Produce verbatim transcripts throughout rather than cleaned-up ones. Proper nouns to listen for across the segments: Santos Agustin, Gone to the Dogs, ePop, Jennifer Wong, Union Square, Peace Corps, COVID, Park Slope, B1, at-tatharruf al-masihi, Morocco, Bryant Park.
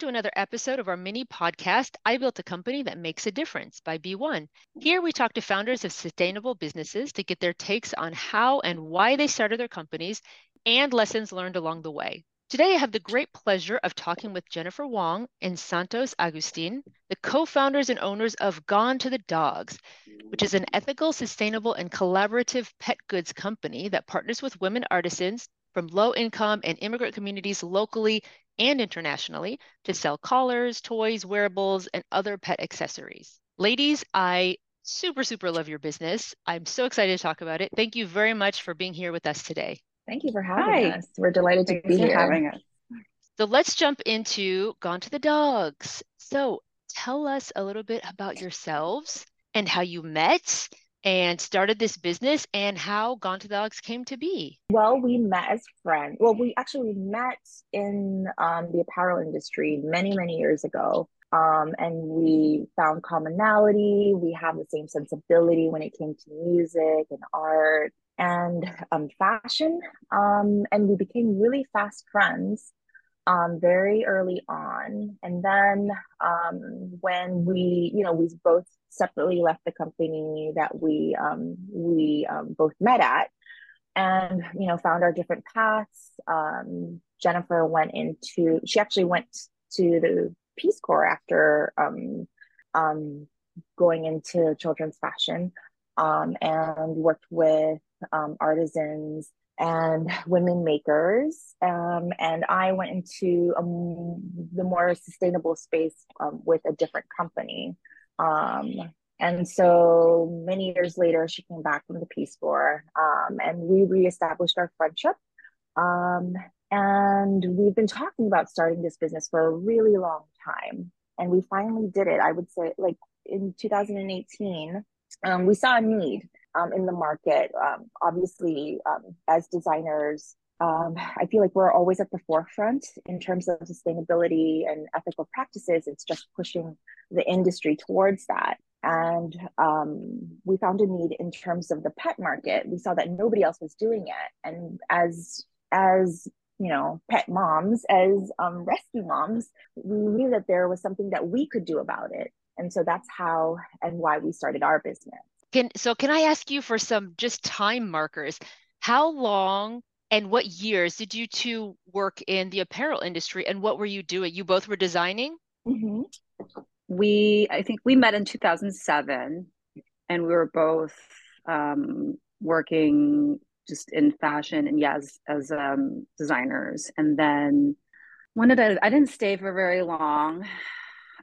to another episode of our mini podcast, I Built a Company That Makes a Difference by B one. Here we talk to founders of sustainable businesses to get their takes on how and why they started their companies and lessons learned along the way. Today, I have the great pleasure of talking with Jennifer Wong and Santos Agustin, the co-founders and owners of Gone to the Dogs, which is an ethical, sustainable, and collaborative pet goods company that partners with women artisans from low-income and immigrant communities locally and internationally to sell collars, toys, wearables, and other pet accessories. Ladies, I super, super love your business. I'm so excited to talk about it. Thank you very much for being here with us today. Thank you for having Hi. us. We're delighted Thanks to be for here. Having us. So let's jump into Gone to the Dogs. So tell us a little bit about yourselves and how you met and started this business and how Gone to the Dogs came to be. Well, we met as friends. Well, we actually met in um, the apparel industry many, many years ago. Um, and we found commonality. We have the same sensibility when it came to music and art and um, fashion. Um, and we became really fast friends um, very early on. And then um, when we, you know, we both separately left the company that we um, we um, both met at, and you know, found our different paths. Um, Jennifer went into she actually went to the Peace Corps after um, um, going into children's fashion, um, and worked with um, artisans and women makers. Um, and I went into a, the more sustainable space um, with a different company. Um, and so many years later, she came back from the Peace Corps, um, and we reestablished our friendship. Um, and we've been talking about starting this business for a really long time. And we finally did it. I would say like in two thousand eighteen, um, we saw a need um, in the market. Um, obviously, um, as designers, Um, I feel like we're always at the forefront in terms of sustainability and ethical practices. It's just pushing the industry towards that. And um, we found a need in terms of the pet market. We saw that nobody else was doing it. And as, as you know, pet moms, as um, rescue moms, we knew that there was something that we could do about it. And so that's how and why we started our business. Can, so can I ask you for some just time markers? How long and what years did you two work in the apparel industry, and what were you doing? You both were designing? Mm-hmm. We, I think we met in two thousand seven, and we were both um, working just in fashion and yes, as um, designers. And then when did I, I didn't stay for very long.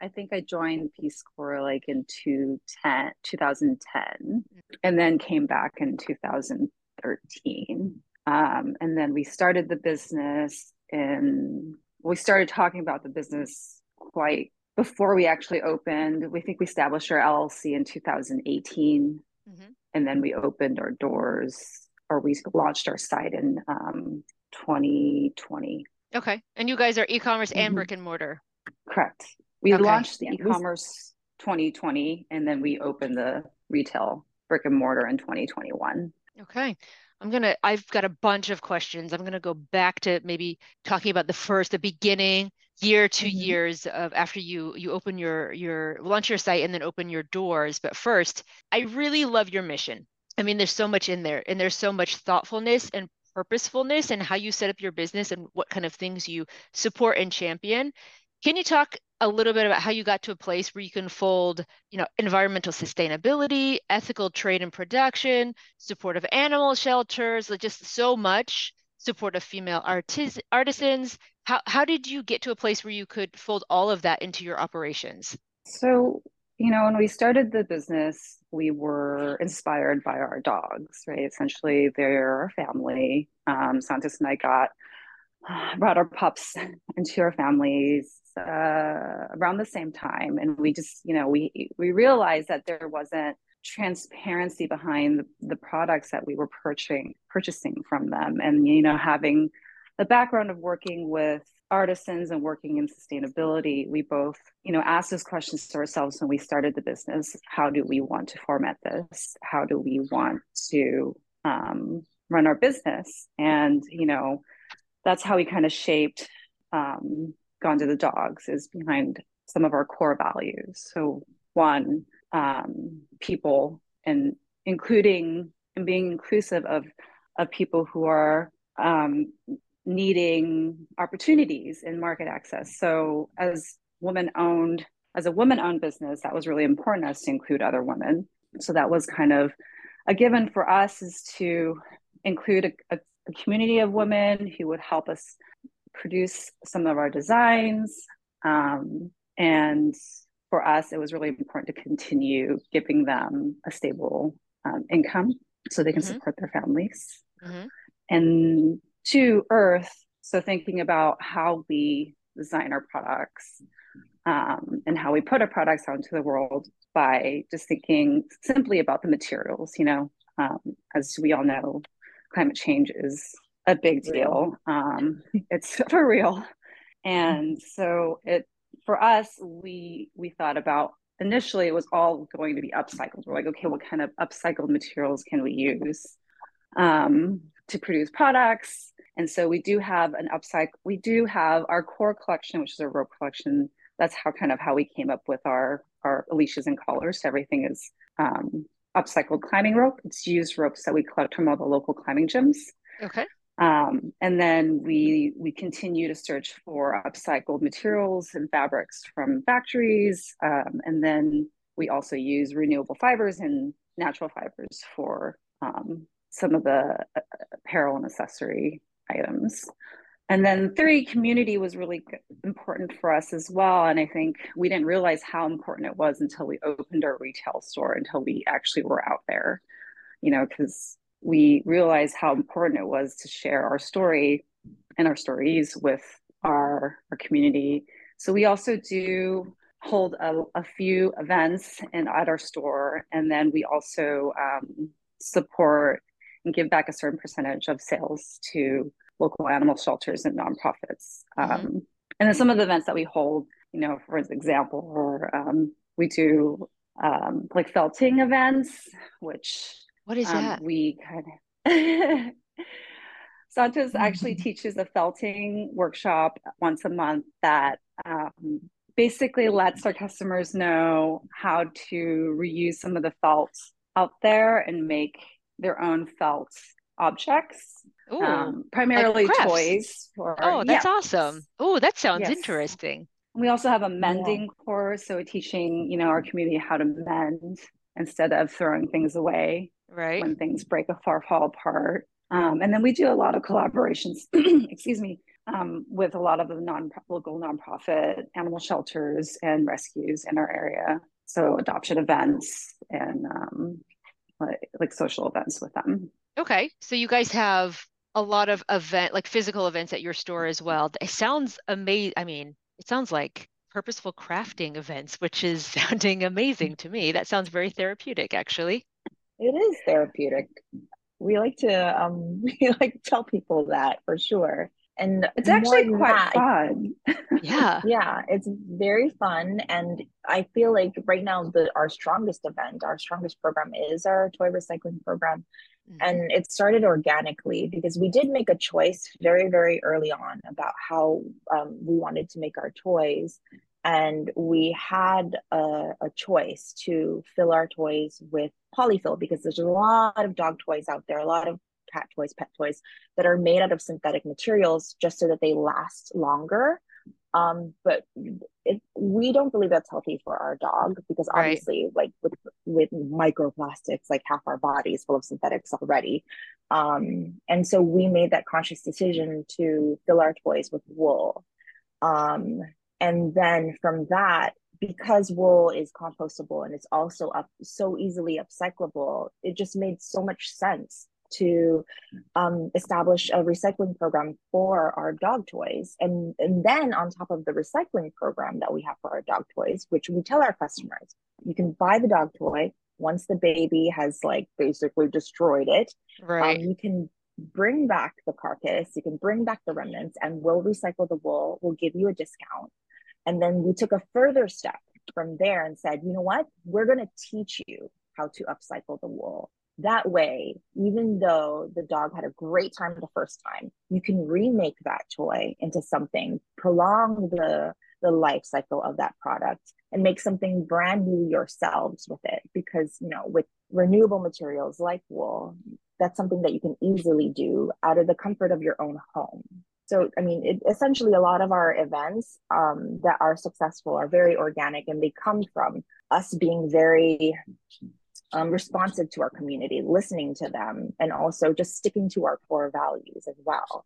I think I joined Peace Corps like in two thousand ten, and then came back in two thousand thirteen. Um, and then we started the business, and we started talking about the business quite before we actually opened. We think we established our L L C in two thousand eighteen, mm-hmm. and then we opened our doors, or we launched our site in um, twenty twenty. Okay. And you guys are e-commerce and mm-hmm. brick and mortar? Correct. We okay. launched the e-commerce twenty twenty, and then we opened the retail brick and mortar in twenty twenty-one. Okay. I'm going to, I've got a bunch of questions. I'm going to go back to maybe talking about the first, the beginning year, two mm-hmm. years of after you, you open your, your launch your site and then open your doors. But first, I really love your mission. I mean, there's so much in there, and there's so much thoughtfulness and purposefulness and how you set up your business and what kind of things you support and champion. Can you talk a little bit about how you got to a place where you can fold, you know, environmental sustainability, ethical trade and production, support of animal shelters, just so much, support of female artis- artisans. How how did you get to a place where you could fold all of that into your operations? So, you know, when we started the business, we were inspired by our dogs, right? Essentially, they're our family. Um, Santos and I got brought our pups into our families uh, around the same time. And we just, you know, we we realized that there wasn't transparency behind the, the products that we were purchasing, purchasing from them. And, you know, having the background of working with artisans and working in sustainability, we both, you know, asked those questions to ourselves when we started the business. How do we want to format this? How do we want to um, run our business? And, you know, that's how we kind of shaped um, Gone to the Dogs is behind some of our core values. So one, um, people, and including and being inclusive of of people who are um, needing opportunities in market access. So as woman-owned, as a woman-owned business, that was really important to us to include other women. So that was kind of a given for us, is to include a, a, a community of women who would help us produce some of our designs. Um, and for us, it was really important to continue giving them a stable um, income so they can mm-hmm. support their families. Mm-hmm. And two, earth. So thinking about how we design our products um, and how we put our products out into the world by just thinking simply about the materials, you know, um, as we all know, climate change is a big deal. Um, it's for real. And so it, for us, we, we thought about, initially it was all going to be upcycled. We're like, okay, what kind of upcycled materials can we use um, to produce products? And so we do have an upcycle. We do have our core collection, which is a rope collection. That's how kind of how we came up with our, our leashes and collars. Everything is um, upcycled climbing rope. It's used ropes that we collect from all the local climbing gyms. Okay. Um, and then we we continue to search for upcycled materials and fabrics from factories. Um, and then we also use renewable fibers and natural fibers for um, some of the apparel and accessory items. And then three, community was really important for us as well. And I think we didn't realize how important it was until we opened our retail store, until we actually were out there, you know, because we realized how important it was to share our story and our stories with our, our community. So we also do hold a, a few events and at our store. And then we also um, support and give back a certain percentage of sales to local animal shelters and nonprofits. Um, and then some of the events that we hold, you know, for example, or, um, we do um, like felting events, which what is um, that? We kind of Santos actually teaches a felting workshop once a month that um, basically lets our customers know how to reuse some of the felt out there and make their own felt objects. Ooh, um, primarily like toys. Or, oh, that's yeah. awesome. Oh, that sounds yes. interesting. We also have a mending yeah. course. So we're teaching, you know, our community how to mend instead of throwing things away right. when things break or fall apart. Um, and then we do a lot of collaborations, excuse me, um, with a lot of the non local nonprofit animal shelters and rescues in our area. So adoption events and um, like, like social events with them. Okay. So you guys have a lot of event, like physical events at your store as well. It sounds amazing. I mean, it sounds like purposeful crafting events, which is sounding amazing to me. That sounds very therapeutic, actually. It is therapeutic. We like to, um, we like to tell people that for sure. And it's actually quite that, fun. Yeah. Yeah. It's very fun. And I feel like right now the, our strongest event, our strongest program is our toy recycling program. Mm-hmm. And it started organically because we did make a choice very, very early on about how um, we wanted to make our toys. And we had a, a choice to fill our toys with polyfill because there's a lot of dog toys out there, a lot of cat toys, pet toys that are made out of synthetic materials just so that they last longer. Um, but it, we don't believe that's healthy for our dog because obviously right. like with, with microplastics, like half our body is full of synthetics already. Um, and so we made that conscious decision to fill our toys with wool. Um, and then from that, because wool is compostable and it's also up so easily upcyclable, it just made so much sense to um, establish a recycling program for our dog toys. And, and then on top of the recycling program that we have for our dog toys, which we tell our customers, you can buy the dog toy once the baby has like basically destroyed it. Right. Um, you can bring back the carcass, you can bring back the remnants, and we'll recycle the wool, we'll give you a discount. And then we took a further step from there and said, you know what, we're gonna teach you how to upcycle the wool. That way, even though the dog had a great time the first time, you can remake that toy into something, prolong the, the life cycle of that product and make something brand new yourselves with it. Because, you know, with renewable materials like wool, that's something that you can easily do out of the comfort of your own home. So, I mean, it, essentially a lot of our events um, that are successful are very organic, and they come from us being very um, responsive to our community, listening to them, and also just sticking to our core values as well.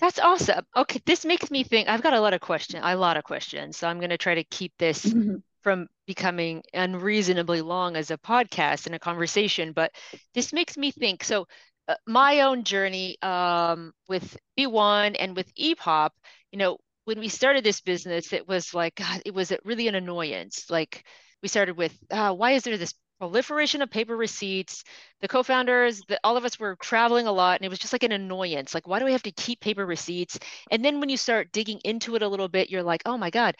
That's awesome. Okay, this makes me think, I've got a lot of questions, a lot of questions. So I'm going to try to keep this mm-hmm. from becoming unreasonably long as a podcast and a conversation, but this makes me think. So uh, my own journey um, with B one and with ePop, you know, when we started this business, it was like, God, it was really an annoyance. Like we started with, uh, why is there this proliferation of paper receipts? The co-founders, the, all of us were traveling a lot, and it was just like an annoyance. Like, why do we have to keep paper receipts? And then when you start digging into it a little bit, you're like, oh my God,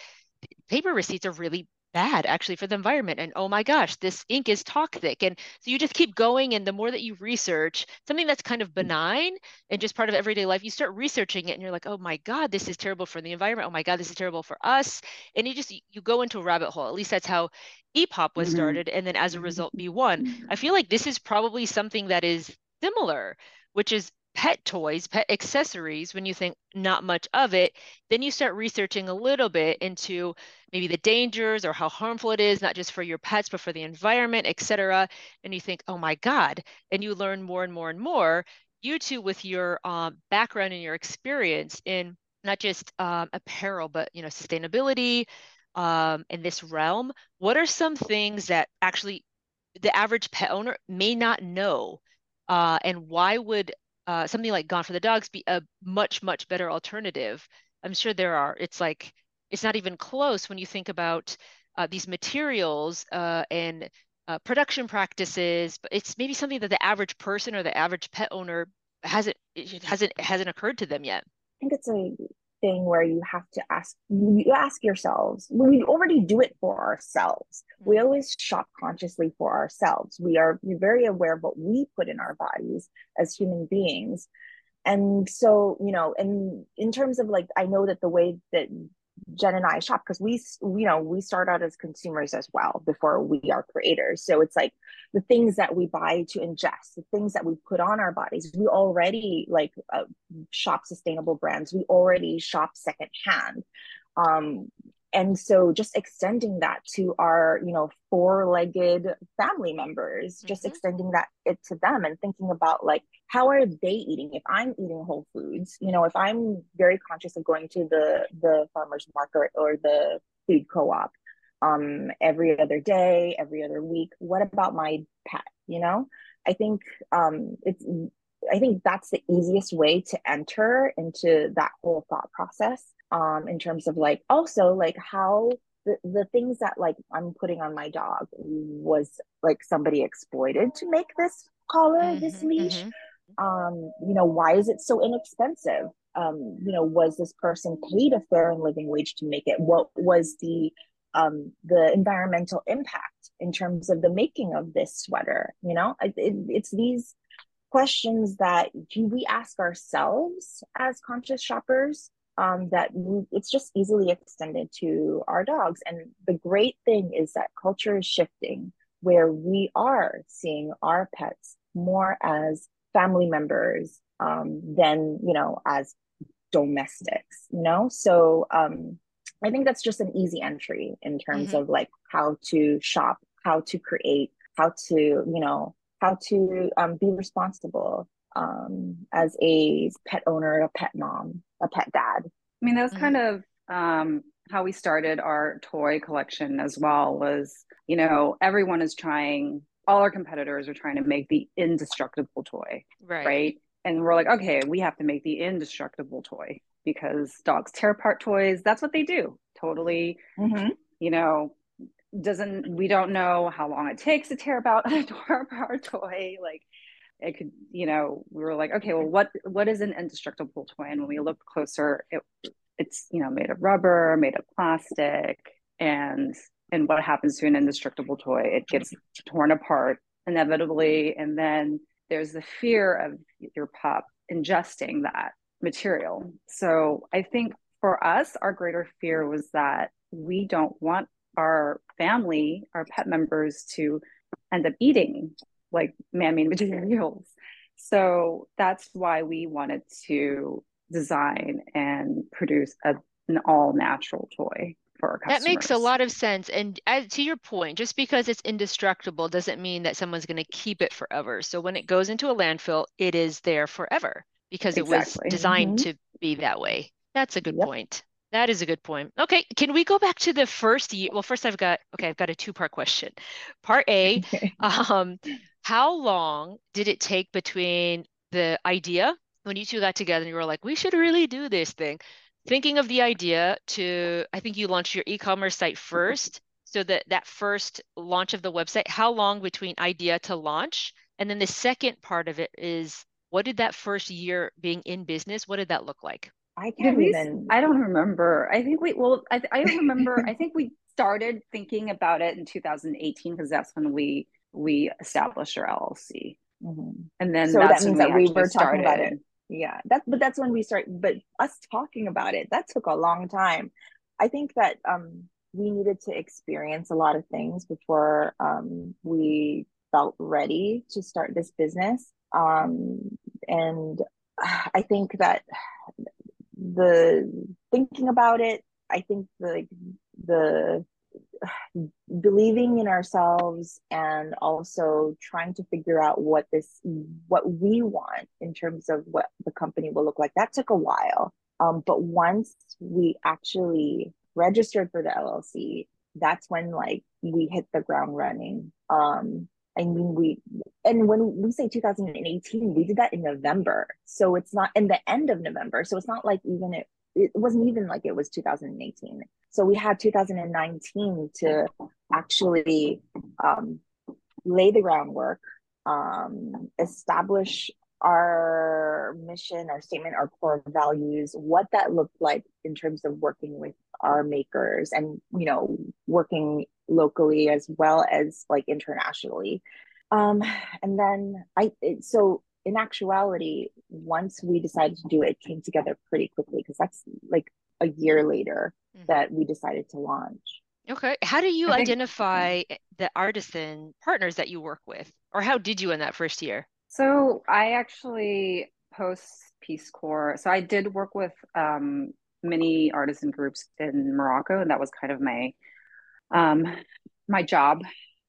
paper receipts are really bad actually for the environment. And oh my gosh, this ink is toxic. And so you just keep going. And the more that you research something that's kind of benign and just part of everyday life, you start researching it and you're like, oh my God, this is terrible for the environment. Oh my God, this is terrible for us. And you just, you go into a rabbit hole. At least that's how ePop was mm-hmm. started. And then as a result, B one, I feel like this is probably something that is similar, which is pet toys, pet accessories. When you think not much of it, then you start researching a little bit into maybe the dangers or how harmful it is, not just for your pets, but for the environment, et cetera. And you think, oh my God, and you learn more and more and more. You two, with your um, background and your experience in not just um, apparel, but you know, sustainability um, in this realm, what are some things that actually the average pet owner may not know? Uh, and why would Uh, something like Gone for the Dogs be a much, much better alternative? I'm sure there are. It's like, it's not even close when you think about uh, these materials uh, and uh, production practices, but it's maybe something that the average person or the average pet owner hasn't, it hasn't, it hasn't occurred to them yet. I think it's a thing where you have to ask, you ask yourselves, we already do it for ourselves. We always shop consciously for ourselves. We are very aware of what we put in our bodies as human beings. And so, you know, and in terms of like, I know that the way that Jen and I shop, because we, you know, we start out as consumers as well before we are creators. So it's like the things that we buy to ingest, the things that we put on our bodies, we already like uh, shop sustainable brands. We already shop secondhand. Um, and so just extending that to our, you know, four-legged family members, mm-hmm. just extending that it to them and thinking about like, how are they eating? If I'm eating whole foods, you know, if I'm very conscious of going to the, the farmer's market or the food co-op um, every other day, every other week, what about my pet? You know, I think um, it's, I think that's the easiest way to enter into that whole thought process. Um, in terms of like, also like how the, the things that like I'm putting on my dog, was like somebody exploited to make this collar, mm-hmm, this leash. Mm-hmm. Um, you know, why is it so inexpensive? Um, you know, was this person paid a fair and living wage to make it? What was the um, the environmental impact in terms of the making of this sweater? You know, it, it, it's these questions that we ask ourselves as conscious shoppers. Um, that we, it's just easily extended to our dogs. And the great thing is that culture is shifting, where we are seeing our pets more as family members um, than, you know, as domestics, you know? So um, I think that's just an easy entry in terms mm-hmm. of like how to shop, how to create, how to, you know, how to um, be responsible um, as a pet owner, a pet mom, a pet dad. I mean, that was kind of um, how we started our toy collection as well, was, you know, everyone is trying, all our competitors are trying to make the indestructible toy, right? right? And we're like, okay, we have to make the indestructible toy because dogs tear apart toys. That's what they do. Totally, mm-hmm. you know, doesn't, we don't know how long it takes to tear about a tear apart toy. Like, it could, you know, we were like, okay, well, what, what is an indestructible toy? And when we looked closer, it, it's, you know, made of rubber, made of plastic. And, and what happens to an indestructible toy? It gets torn apart inevitably. And then there's the fear of your pup ingesting that material. So I think for us, our greater fear was that we don't want our family, our pet members, to end up eating like man-made materials. So that's why we wanted to design and produce a, an all-natural toy for our customers. That makes a lot of sense. And as, to your point, just because it's indestructible doesn't mean that someone's going to keep it forever. So when it goes into a landfill, it is there forever because exactly. It was designed mm-hmm. to be that way. That's a good yep. point. That is a good point. Okay, can we go back to the first year? Well, first I've got, okay, I've got a two-part question. Part A, okay. um, how long did it take between the idea, when you two got together and you were like, we should really do this thing, thinking of the idea to, I think you launched your e-commerce site first, so that that first launch of the website, how long between idea to launch? And then the second part of it is, what did that first year being in business, what did that look like? I can't least, even. I don't remember. I think we, well, I, I remember, I think we started thinking about it in two thousand eighteen because that's when we, we established our L L C. Mm-hmm. And then so that's that means when that we, we were talking about it. Yeah. That's, but that's when we started, but us talking about it, that took a long time. I think that um, we needed to experience a lot of things before um, we felt ready to start this business. Um, and I think that the thinking about it, I think the the believing in ourselves and also trying to figure out what this what we want in terms of what the company will look like, that took a while. Um, but once we actually registered for the L L C, that's when like we hit the ground running. Um, I mean, we, and when we say two thousand eighteen, we did that in November. So it's not in the end of November. So it's not like even, it, it wasn't even like it was two thousand eighteen. So we had two thousand nineteen to actually um, lay the groundwork, um, establish our mission, our statement, our core values, what that looked like in terms of working with our makers and, you know, working locally as well as like internationally. Um, and then I, it, so in actuality, once we decided to do it, it came together pretty quickly because that's like a year later mm-hmm. that we decided to launch. Okay. How do you I identify think- the artisan partners that you work with, or how did you in that first year? So I actually post Peace Corps. So I did work with um, many artisan groups in Morocco, and that was kind of my um, my job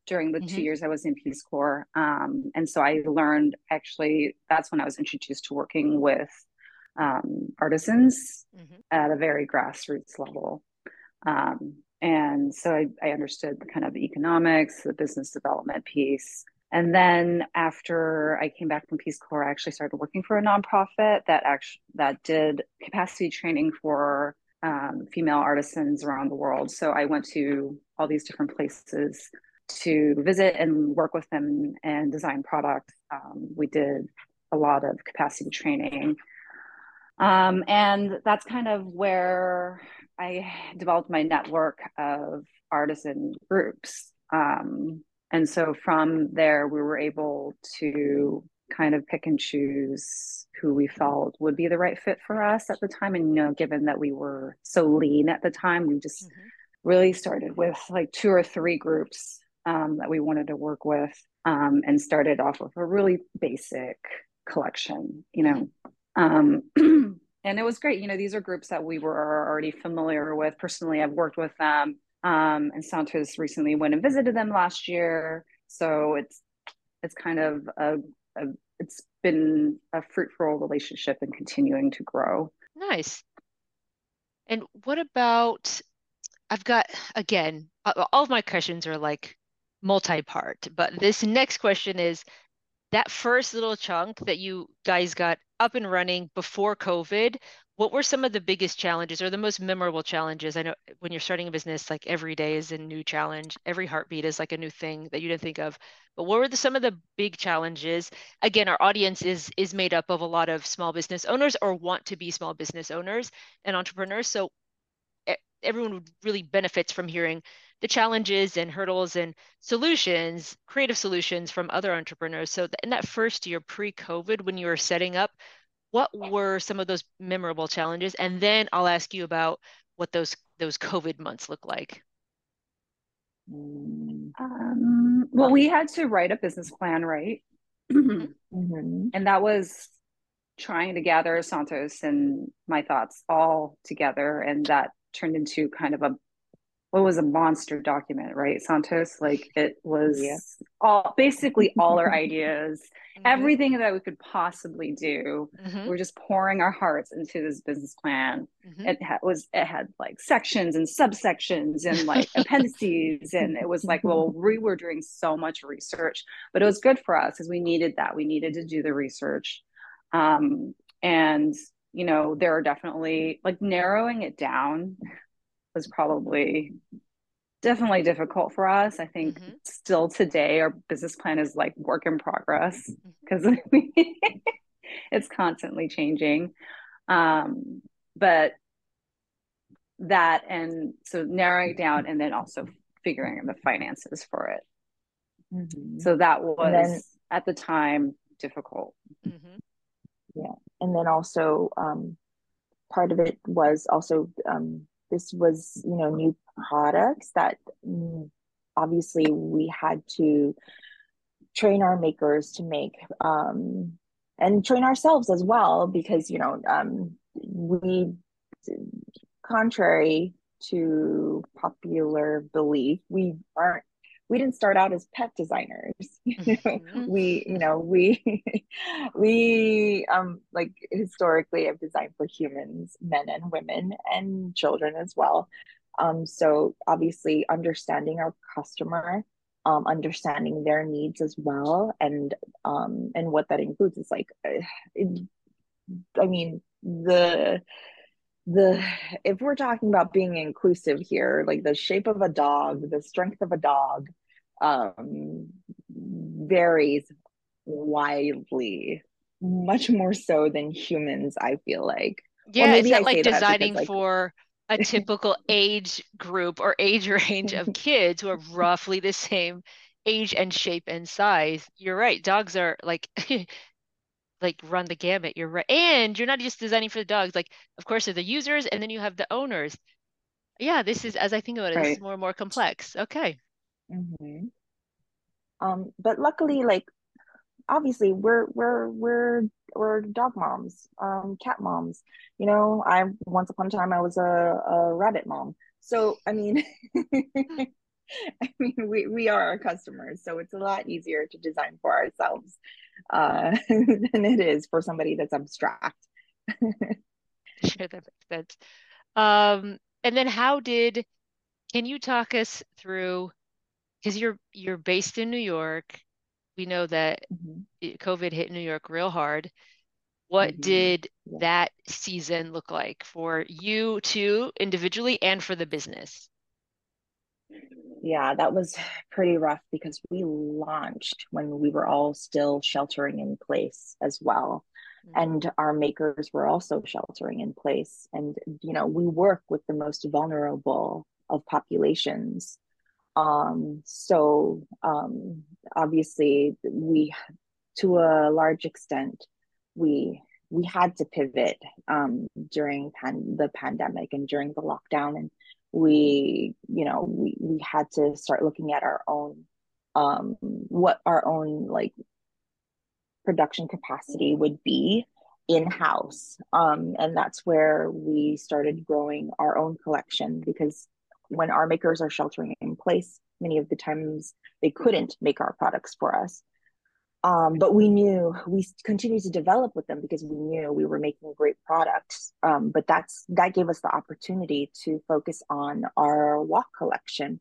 during the mm-hmm. two years I was in Peace Corps. Um, and so I learned, actually, that's when I was introduced to working with um, artisans mm-hmm. at a very grassroots level. Um, and so I, I understood the kind of the economics, the business development piece. And then after I came back from Peace Corps, I actually started working for a nonprofit that actually that did capacity training for um, female artisans around the world. So I went to all these different places to visit and work with them and design products. Um, we did a lot of capacity training. Um, and that's kind of where I developed my network of artisan groups. Um, And so from there, we were able to kind of pick and choose who we felt would be the right fit for us at the time. And, you know, given that we were so lean at the time, we just mm-hmm. really started with like two or three groups um, that we wanted to work with um, and started off with a really basic collection, you know. Um, and it was great. You know, these are groups that we were already familiar with. Personally, I've worked with them. Um, and Santos recently went and visited them last year. So it's it's kind of, a, a it's been a fruitful relationship and continuing to grow. Nice. And what about, I've got, again, all of my questions are like multi-part, but this next question is that first little chunk that you guys got up and running before COVID. What were some of the biggest challenges or the most memorable challenges? I know when you're starting a business, like every day is a new challenge. Every heartbeat is like a new thing that you didn't think of. But what were the, some of the big challenges? Again, our audience is is made up of a lot of small business owners or want to be small business owners and entrepreneurs. So everyone really benefits from hearing the challenges and hurdles and solutions, creative solutions from other entrepreneurs. So in that first year pre-COVID, when you were setting up, what were some of those memorable challenges? And then I'll ask you about what those those COVID months look like. Um, well, we had to write a business plan, right? Mm-hmm. And that was trying to gather Santos and my thoughts all together. And that turned into kind of a, what was a monster document, right, Santos? Like it was yeah. all basically all our ideas, mm-hmm. everything that we could possibly do. Mm-hmm. We're just pouring our hearts into this business plan. Mm-hmm. It ha- was it had like sections and subsections and like appendices, and it was like, well, we were doing so much research, but it was good for us because we needed that. We needed to do the research, um, and you know, there are definitely like narrowing it down was probably definitely difficult for us. I think mm-hmm. still today, our business plan is like work in progress because mm-hmm. it's constantly changing. Um, but that, and so narrowing it down and then also figuring out the finances for it. Mm-hmm. So that was then, at the time, difficult. Mm-hmm. Yeah. And then also um, part of it was also, um, this was, you know, new products that obviously we had to train our makers to make, um, and train ourselves as well, because, you know, um, we, contrary to popular belief, we aren't, we didn't start out as pet designers. You know? We, you know, we, we, um, like historically have designed for humans, men and women and children as well. Um, so obviously understanding our customer, um, understanding their needs as well. And, um, and what that includes is like, it, I mean, the, the if we're talking about being inclusive here, like the shape of a dog, the strength of a dog, um, varies widely, much more so than humans, I feel like. Yeah, well, it's not like designing because, like, for a typical age group or age range of kids who are roughly the same age and shape and size. You're right. Dogs are like... like run the gamut. You're right. And you're not just designing for the dogs. Like, of course, there's the users and then you have the owners. Yeah, this is, as I think about it, right. It's more and more complex. Okay. Mm-hmm. Um, but luckily, like, obviously we're, we're, we're, we're dog moms, um, cat moms, you know, I, once upon a time I was a, a rabbit mom. So, I mean, I mean, we, we are our customers, so it's a lot easier to design for ourselves uh, than it is for somebody that's abstract. Sure, that makes sense. Um, and then how did, can you talk us through, because you're, you're based in New York. We know that mm-hmm. COVID hit New York real hard. What mm-hmm. did yeah. that season look like for you two individually and for the business? Yeah, that was pretty rough because we launched when we were all still sheltering in place as well. Mm-hmm. And our makers were also sheltering in place. And, you know, we work with the most vulnerable of populations. Um, so um, obviously we, to a large extent, we we had to pivot um, during pan- the pandemic and during the lockdown. And we, you know, we, we had to start looking at our own, um, what our own like production capacity would be in-house. Um, and that's where we started growing our own collection, because when our makers are sheltering in place, many of the times they couldn't make our products for us. Um, but we knew, we continued to develop with them because we knew we were making great products. Um, but that's that gave us the opportunity to focus on our walk collection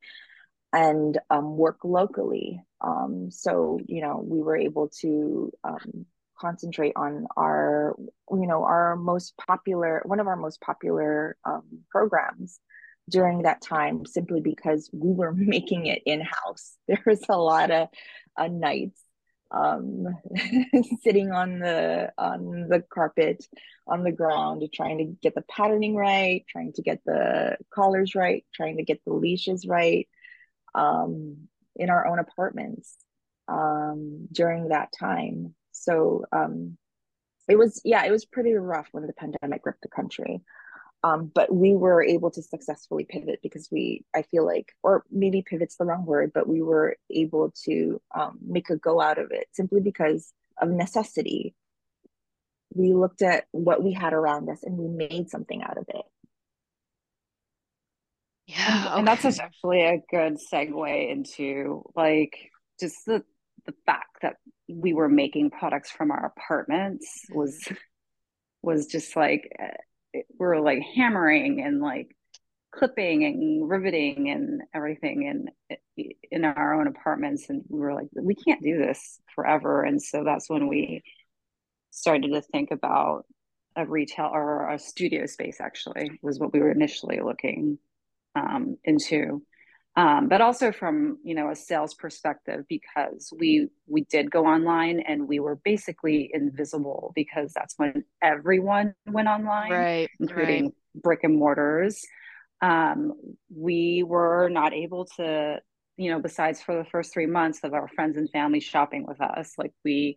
and um, work locally. Um, so, you know, we were able to um, concentrate on our, you know, our most popular, one of our most popular um, programs during that time, simply because we were making it in-house. There was a lot of uh, nights um, sitting on the on the carpet, on the ground, trying to get the patterning right, trying to get the collars right, trying to get the leashes right, um, in our own apartments um, during that time. So um, it was, yeah, it was pretty rough when the pandemic gripped the country. Um, but we were able to successfully pivot because we, I feel like, or maybe pivot's the wrong word, but we were able to um, make a go out of it simply because of necessity. We looked at what we had around us and we made something out of it. Yeah. Okay. And that's actually a good segue into like just the, the fact that we were making products from our apartments was, was just like... we're like hammering and like clipping and riveting and everything in in our own apartments, and we were like, we can't do this forever. And so that's when we started to think about a retail or a studio space. Actually, was what we were initially looking um, into, um, but also from you know a sales perspective, because we we did go online and we were basically invisible because that's when everyone went online, right, including right. brick and mortars. Um, we were not able to, you know, besides for the first three months of our friends and family shopping with us, like we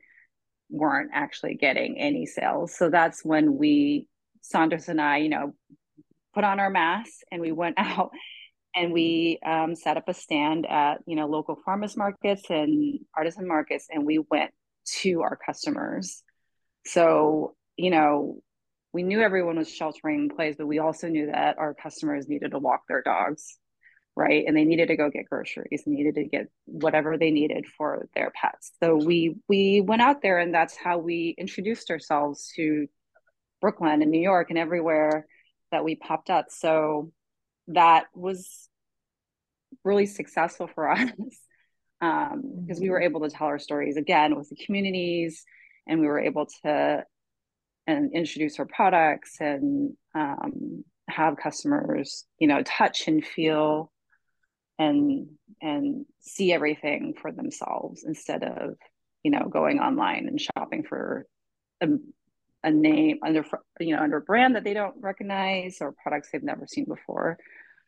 weren't actually getting any sales. So that's when we, Santos and I, you know, put on our masks and we went out. And we um, set up a stand at, you know, local farmers markets and artisan markets, and we went to our customers. So, you know, we knew everyone was sheltering in place, but we also knew that our customers needed to walk their dogs, right? And they needed to go get groceries, and needed to get whatever they needed for their pets. So we we went out there, and that's how we introduced ourselves to Brooklyn and New York and everywhere that we popped up. So that was really successful for us um, because we were able to tell our stories again with the communities, and we were able to and introduce our products and um, have customers, you know, touch and feel and and see everything for themselves instead of, you know, going online and shopping for a, a name under, you know, under a brand that they don't recognize or products they've never seen before.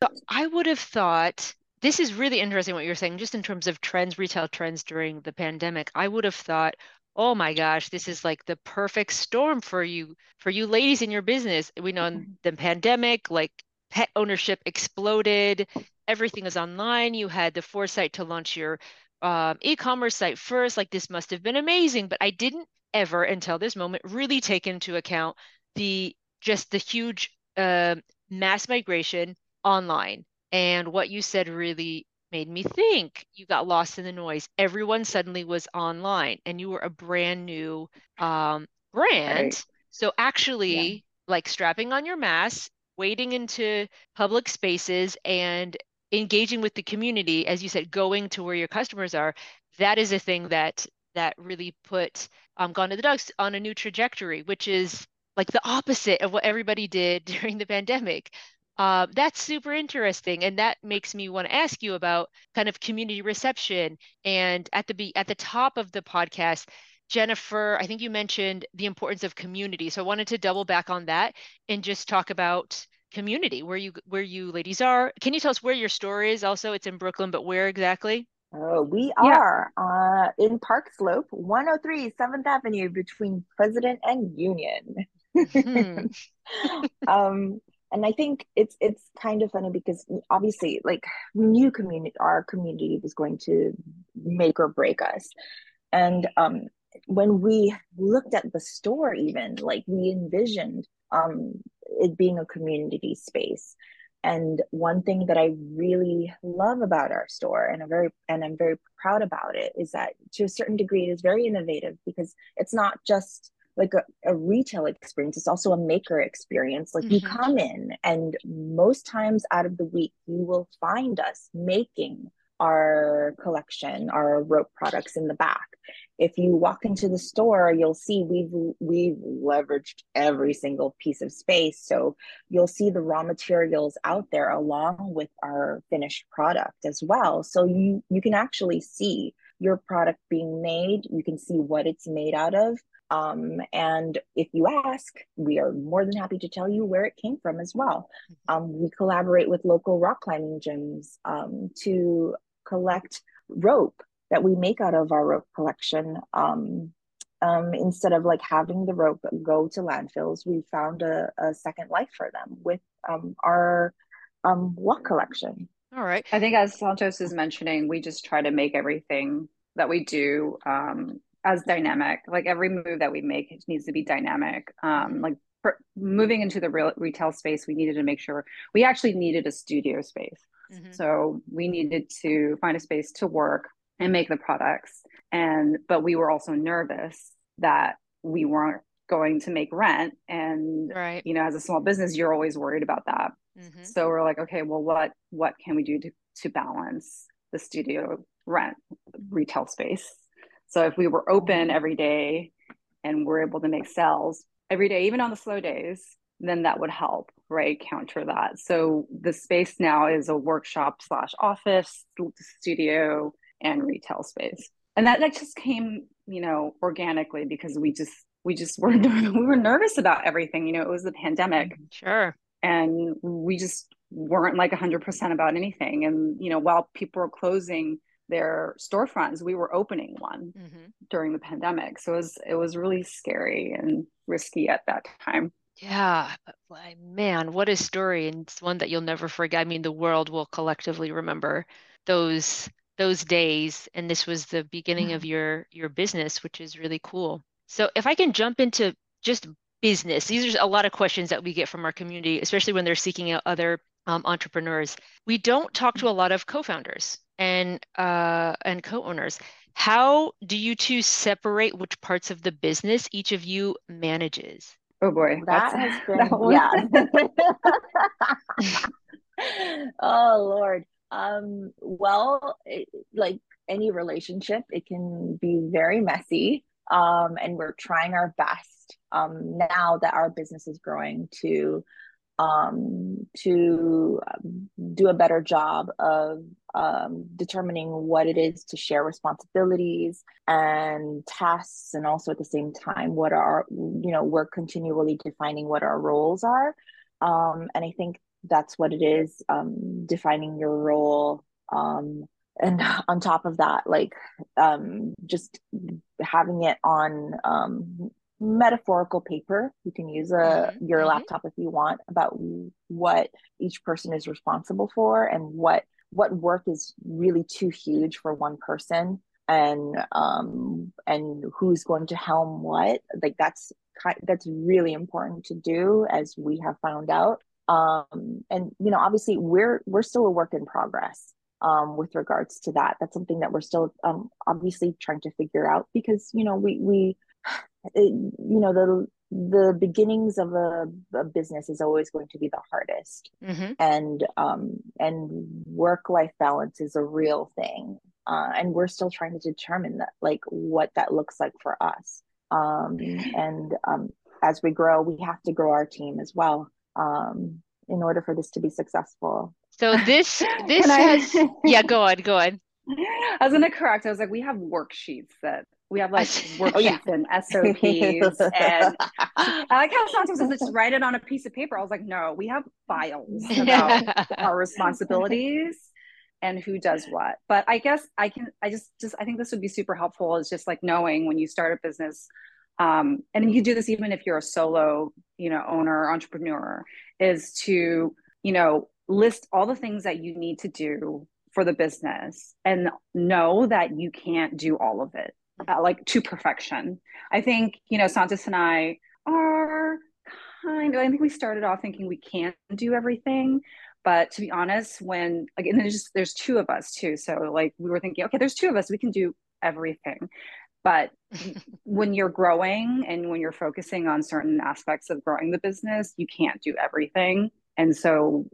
So I would have thought, this is really interesting what you're saying, just in terms of trends, retail trends during the pandemic. I would have thought, oh my gosh, this is like the perfect storm for you, for you ladies in your business. We know mm-hmm. in the pandemic, like pet ownership exploded, everything is online. You had the foresight to launch your um, e-commerce site first. Like this must have been amazing, but I didn't ever until this moment really take into account the just the huge uh, mass migration online. And what you said really made me think. You got lost in the noise. Everyone suddenly was online, and you were a brand new um, brand. Right. So actually, yeah. like strapping on your mask, wading into public spaces, and engaging with the community, as you said, going to where your customers are. That is a thing that that really put um, Gone to the Dogs on a new trajectory, which is like the opposite of what everybody did during the pandemic. Uh, that's super interesting. And that makes me want to ask you about kind of community reception. And at the be- at the top of the podcast, Jennifer, I think you mentioned the importance of community. So I wanted to double back on that and just talk about community, where you where you ladies are. Can you tell us where your store is? Also, it's in Brooklyn, but where exactly? Oh, we are yeah. uh, in Park Slope, one oh three seventh Avenue between President and Union. Mm-hmm. um, and I think it's it's kind of funny because obviously, like, we knew community, our community was going to make or break us. And um, when we looked at the store, even like we envisioned um, it being a community space. And one thing that I really love about our store, and I'm very and I'm very proud about it, is that to a certain degree it is very innovative, because it's not just like a, a retail experience, it's also a maker experience. Like mm-hmm. you come in, and most times out of the week you will find us making our collection, our rope products in the back. If you walk into the store, you'll see we've we've leveraged every single piece of space. So you'll see the raw materials out there along with our finished product as well. So you, you can actually see your product being made. You can see what it's made out of. Um, and if you ask, we are more than happy to tell you where it came from as well. Um, we collaborate with local rock climbing gyms um, to collect rope that we make out of our rope collection. Um, um, instead of like having the rope go to landfills, we found a, a second life for them with um, our um, walk collection. All right. I think as Santos is mentioning, we just try to make everything that we do um, as dynamic. Like every move that we make, it needs to be dynamic. Um, like for moving into the real retail space, we needed to make sure we actually needed a studio space. Mm-hmm. So we needed to find a space to work and make the products. And, but we were also nervous that we weren't going to make rent. And, right. you know, as a small business, you're always worried about that. Mm-hmm. So we're like, okay, well, what, what can we do to, to balance the studio rent retail space? So if we were open every day and we're able to make sales every day, even on the slow days, then that would help, right? Counter that. So the space now is a workshop slash office, studio, and retail space. And that, that just came, you know, organically because we just, we just were, we were nervous about everything. You know, it was the pandemic. Sure. And we just weren't like one hundred percent about anything. And, you know, while people were closing their storefronts, we were opening one mm-hmm. during the pandemic. So it was, it was really scary and risky at that time. Yeah, man, what a story. And it's one that you'll never forget. I mean, the world will collectively remember those those days. And this was the beginning mm-hmm. of your your business, which is really cool. So if I can jump into just business, these are a lot of questions that we get from our community, especially when they're seeking out other um, entrepreneurs. We don't talk to a lot of co-founders and uh, and co-owners. How do you two separate which parts of the business each of you manages? Oh boy, that has been that yeah. Oh Lord. Um, well, it, like any relationship, it can be very messy. Um, and we're trying our best um, now that our business is growing to um, to do a better job of um, determining what it is to share responsibilities and tasks, and also at the same time, what are you know we're continually defining what our roles are, um, and I think that's what it is, um, defining your role. Um, And on top of that, like um, just having it on um, metaphorical paper, you can use a mm-hmm. your laptop if you want, about what each person is responsible for and what what work is really too huge for one person, and um, and who's going to helm what. Like that's that's really important to do, as we have found out. Um, and you know, obviously, we're we're still a work in progress. Um, with regards to that, that's something that we're still um, obviously trying to figure out, because you know we we it, you know the the beginnings of a, a business is always going to be the hardest, mm-hmm. and um, and work-life balance is a real thing, uh, and we're still trying to determine that like what that looks like for us, um, and um, as we grow, we have to grow our team as well um, in order for this to be successful. So this, this I, has, yeah, go on, go on. I was going to correct. I was like, we have worksheets that we have like worksheets oh, yeah. and S O Ps. And I like how Santos says, just write it on a piece of paper. I was like, no, we have files about our responsibilities and who does what. But I guess I can, I just, just, I think this would be super helpful is just like knowing when you start a business, um, and you do this even if you're a solo, you know, owner, entrepreneur, is to, you know, list all the things that you need to do for the business and know that you can't do all of it, uh, like to perfection. I think, you know, Santos and I are kind of, I think we started off thinking we can't do everything, but to be honest, when, again, there's just, there's two of us too. So like we were thinking, okay, there's two of us, we can do everything. But when you're growing and when you're focusing on certain aspects of growing the business, you can't do everything. And so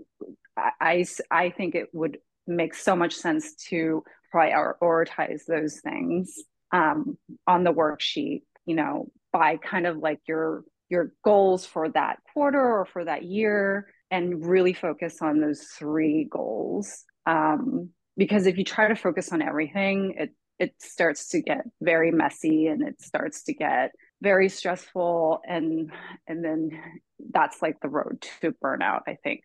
I, I think it would make so much sense to prioritize those things um, on the worksheet, you know, by kind of like your your goals for that quarter or for that year, and really focus on those three goals. Um, because if you try to focus on everything, it it starts to get very messy and it starts to get very stressful. And, and then that's like the road to burnout, I think.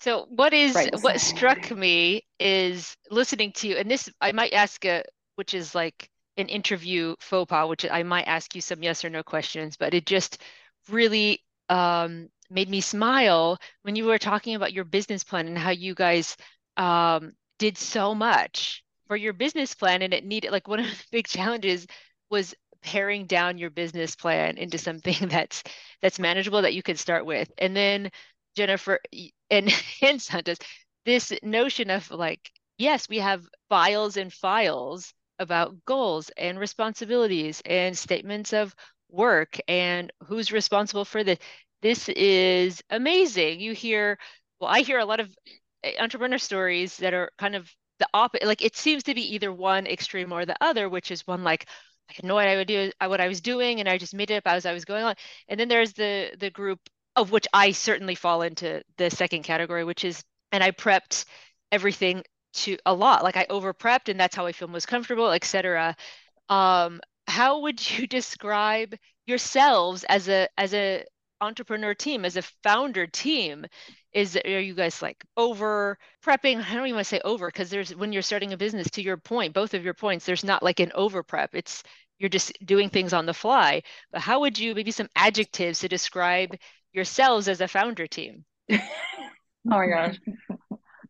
So what is, right. what struck me is listening to you, and this, I might ask a, which is like an interview faux pas, which I might ask you some yes or no questions, but it just really um, made me smile when you were talking about your business plan and how you guys um, did so much for your business plan. And it needed, like, one of the big challenges was paring down your business plan into something that's, that's manageable, that you could start with. And then Jennifer and, and Santos, this notion of like, yes, we have files and files about goals and responsibilities and statements of work and who's responsible for this. This is amazing. You hear, well, I hear a lot of entrepreneur stories that are kind of the opposite. Like, it seems to be either one extreme or the other, which is one like, I had no idea what I would do, what I was doing, and I just made it up as I was going on. And then there's the the group, of which I certainly fall into the second category, which is, and I prepped everything to a lot, like I over prepped, and that's how I feel most comfortable, et cetera. Um, how would you describe yourselves as a as a entrepreneur team, as a founder team? Is are you guys like over prepping? I don't even want to say over, because there's, when you're starting a business, to your point, both of your points, there's not like an over prep. It's, you're just doing things on the fly. But how would you, maybe some adjectives to describe yourselves as a founder team? Oh my gosh.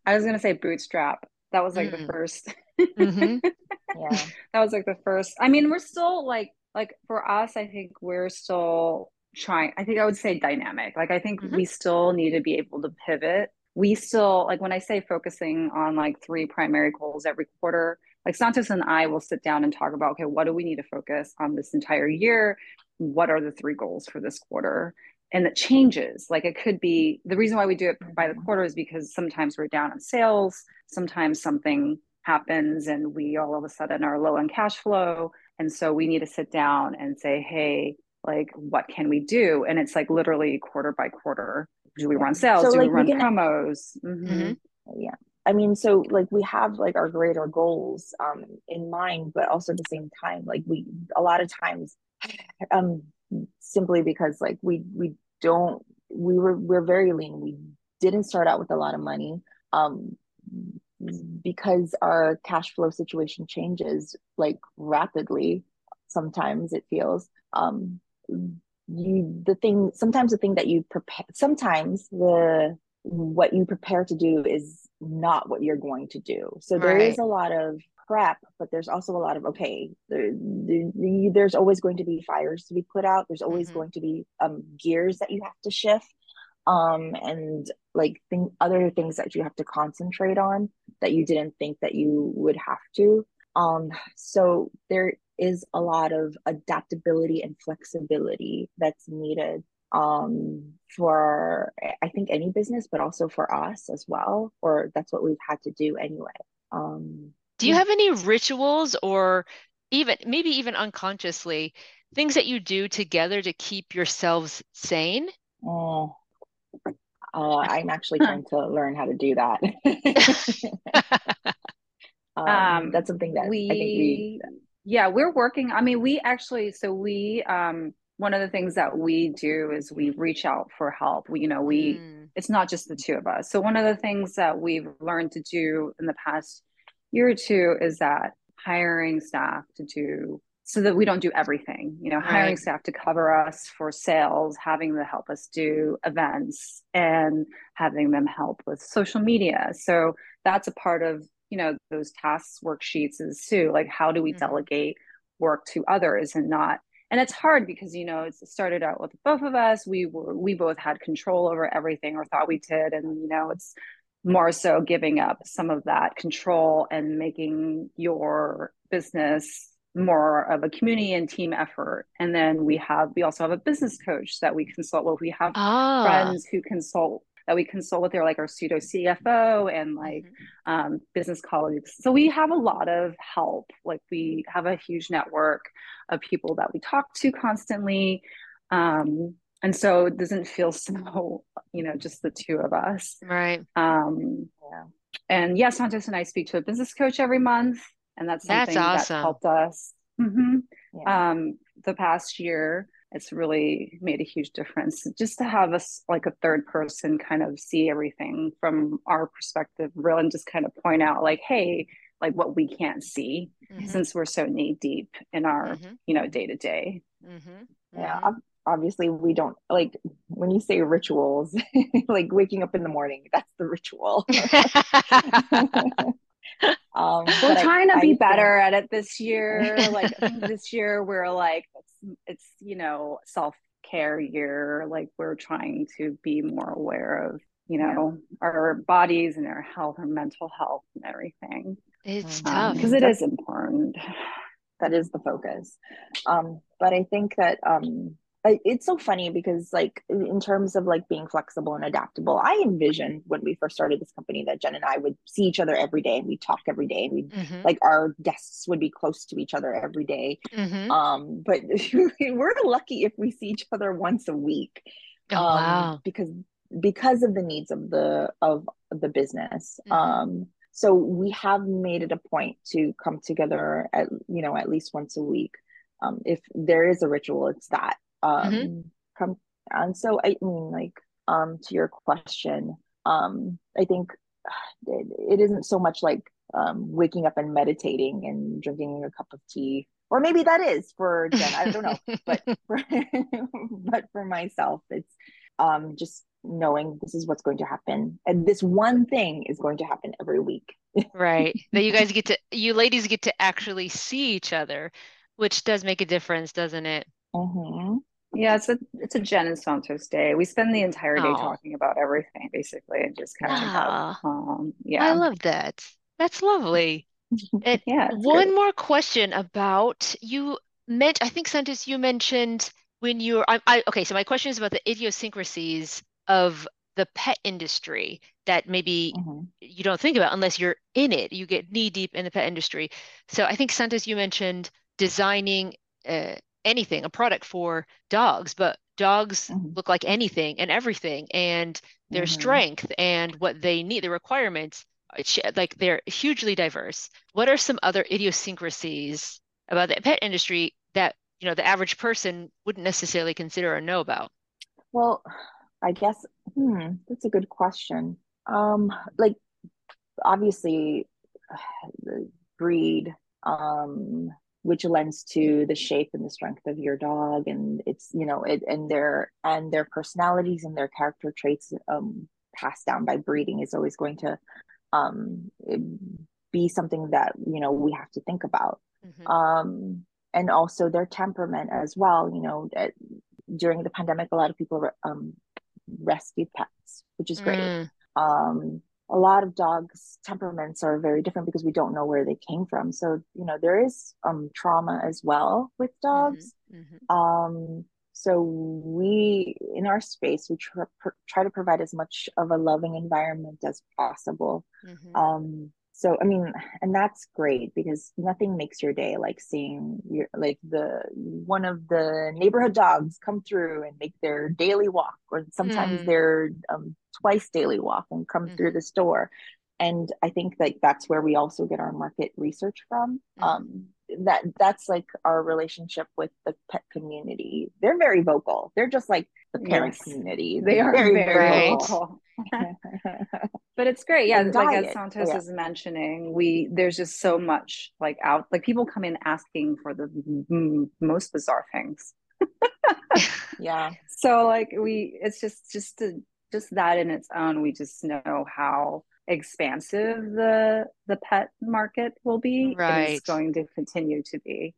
I was going to say bootstrap. That was like mm-hmm. the first. mm-hmm. Yeah. That was like the first. I mean, we're still like, like for us, I think we're still trying, I think I would say dynamic. Like, I think mm-hmm. we still need to be able to pivot. We still, like, when I say focusing on like three primary goals every quarter, like Santos and I will sit down and talk about, okay, what do we need to focus on this entire year? What are the three goals for this quarter? And it changes. Like, it could be, the reason why we do it by the quarter is because sometimes we're down on sales, sometimes something happens and we all of a sudden are low on cash flow. And so we need to sit down and say, hey, like, what can we do? And it's like literally quarter by quarter. Do we run sales? So, do like, we run we can... promos? Mm-hmm. Yeah. I mean, so like, we have like our greater goals um, in mind, but also at the same time, like we, a lot of times, um, simply because like we we don't we were we're very lean. We didn't start out with a lot of money um because our cash flow situation changes like rapidly. Sometimes it feels um you the thing sometimes the thing that you prepare sometimes the what you prepare to do is not what you're going to do. So there right. is a lot of prep, but there's also a lot of, okay, there, there, there's always going to be fires to be put out. There's always mm-hmm. going to be um, gears that you have to shift um, and like thing, other things that you have to concentrate on that you didn't think that you would have to. Um, so there is a lot of adaptability and flexibility that's needed um for I think any business, but also for us as well, or that's what we've had to do anyway. Um do you have any rituals, or even maybe even unconsciously, things that you do together to keep yourselves sane? Oh, oh I'm actually trying to learn how to do that. um, um that's something that we, I think we yeah we're working I mean we actually so we um one of the things that we do is we reach out for help. We, you know, we, mm. it's not just the two of us. So one of the things that we've learned to do in the past year or two is that hiring staff to do, so that we don't do everything, you know, hiring right. staff to cover us for sales, having them help us do events, and having them help with social media. So that's a part of, you know, those tasks worksheets is too, like, how do we mm. delegate work to others and not, and it's hard because, you know, it started out with both of us. We were, we both had control over everything, or thought we did. And, you know, it's more so giving up some of that control and making your business more of a community and team effort. And then we have, we also have a business coach that we consult with. We have ah. friends who consult, that we consult with. They're like our pseudo C F O and like mm-hmm. um, business colleagues. So we have a lot of help. Like, we have a huge network of people that we talk to constantly. Um, and so it doesn't feel so, you know, just the two of us. Right. Um, yeah. And yes, Santos and I speak to a business coach every month. And that's something that's awesome. That's helped us. Mm-hmm. Yeah. Um, the past year, it's really made a huge difference just to have us like a third person kind of see everything from our perspective, really, and just kind of point out like, hey, like what we can't see mm-hmm. since we're so knee deep in our, mm-hmm. you know, day to day. Yeah. I'm, obviously we don't like when you say rituals, like waking up in the morning, that's the ritual. Um, we're trying I, to be I better think... at it this year. Like I think this year we're like, it's, it's, you know, self-care year. Like we're trying to be more aware of, you know, yeah. our bodies and our health, our mental health and everything. It's um, tough. Because it that's... is important. That is the focus. Um, but I think that um, I, it's so funny because like in terms of like being flexible and adaptable, I envisioned when we first started this company that Jen and I would see each other every day and we talk every day and we mm-hmm. like our desks would be close to each other every day. Mm-hmm. Um, but we're lucky if we see each other once a week. Oh, um, wow. Because because of the needs of the of the business. Mm-hmm. Um, so we have made it a point to come together at, you know, at least once a week. Um, if there is a ritual, it's that. Um, mm-hmm. come, and so I mean, like, um, to your question, um, I think it, it isn't so much like um, waking up and meditating and drinking a cup of tea, or maybe that is for Jen. I don't know, but for, but for myself, it's um, just knowing this is what's going to happen, and this one thing is going to happen every week. Right, that you guys get to, you ladies get to actually see each other, which does make a difference, doesn't it? Mm-hmm. Yeah, it's a it's a Jen and Santos day. We spend the entire day Aww. talking about everything, basically, and just kind of about, um, yeah. I love that. That's lovely. And yeah. One good. more question about you meant. I think Santos, you mentioned when you were. I, I okay. So my question is about the idiosyncrasies of the pet industry that maybe mm-hmm. you don't think about unless you're in it. You get knee deep in the pet industry. So I think Santos, you mentioned designing. Uh, anything, a product for dogs, but dogs mm-hmm. look like anything and everything, and their mm-hmm. strength and what they need, the requirements, like they're hugely diverse. What are some other idiosyncrasies about the pet industry that, you know, the average person wouldn't necessarily consider or know about? Well, I guess hmm, that's a good question. Um, like obviously the breed, um, which lends to the shape and the strength of your dog, and it's, you know, it, and their and their personalities and their character traits um, passed down by breeding is always going to um, be something that, you know, we have to think about. Mm-hmm. Um, and also their temperament as well. You know, at, during the pandemic, a lot of people re- um, rescued pets, which is great. Mm. Um, a lot of dogs' temperaments are very different because we don't know where they came from. So, you know, there is um, trauma as well with dogs. Mm-hmm, mm-hmm. Um, so we, in our space, we tr- pr- try to provide as much of a loving environment as possible. Mm-hmm. Um, so, I mean, and that's great because nothing makes your day like seeing your, like the, one of the neighborhood dogs come through and make their daily walk, or sometimes mm. their um, twice daily walk and come mm. through the store. And I think like that's where we also get our market research from. Mm. Um, that that's like our relationship with the pet community. They're very vocal. They're just like the parent yes. community. They are very, very vocal. But it's great. Yeah. Like as Santos yeah. is mentioning, we, there's just so much like out, like people come in asking for the m- most bizarre things. Yeah. So like we, it's just, just, to, just that in its own, we just know how expansive the, the pet market will be. Right. It's going to continue to be.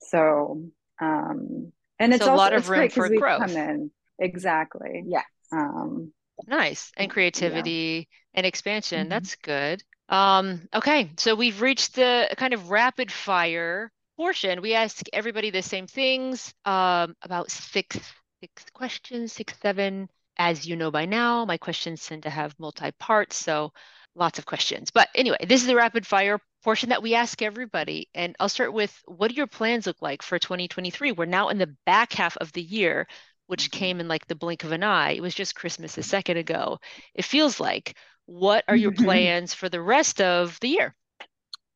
So, um, and it's so also, a lot of room for growth. Come in. Exactly. Yeah. Um, Nice. And creativity yeah. and expansion. Mm-hmm. That's good. Um, okay. So we've reached the kind of rapid fire portion. We ask everybody the same things, um, about six, six questions, six, seven. As you know by now, my questions tend to have multi-parts. So lots of questions. But anyway, this is the rapid fire portion that we ask everybody. And I'll start with, what do your plans look like for twenty twenty-three? We're now in the back half of the year, which came in like the blink of an eye. It was just Christmas a second ago. It feels like, what are your plans for the rest of the year?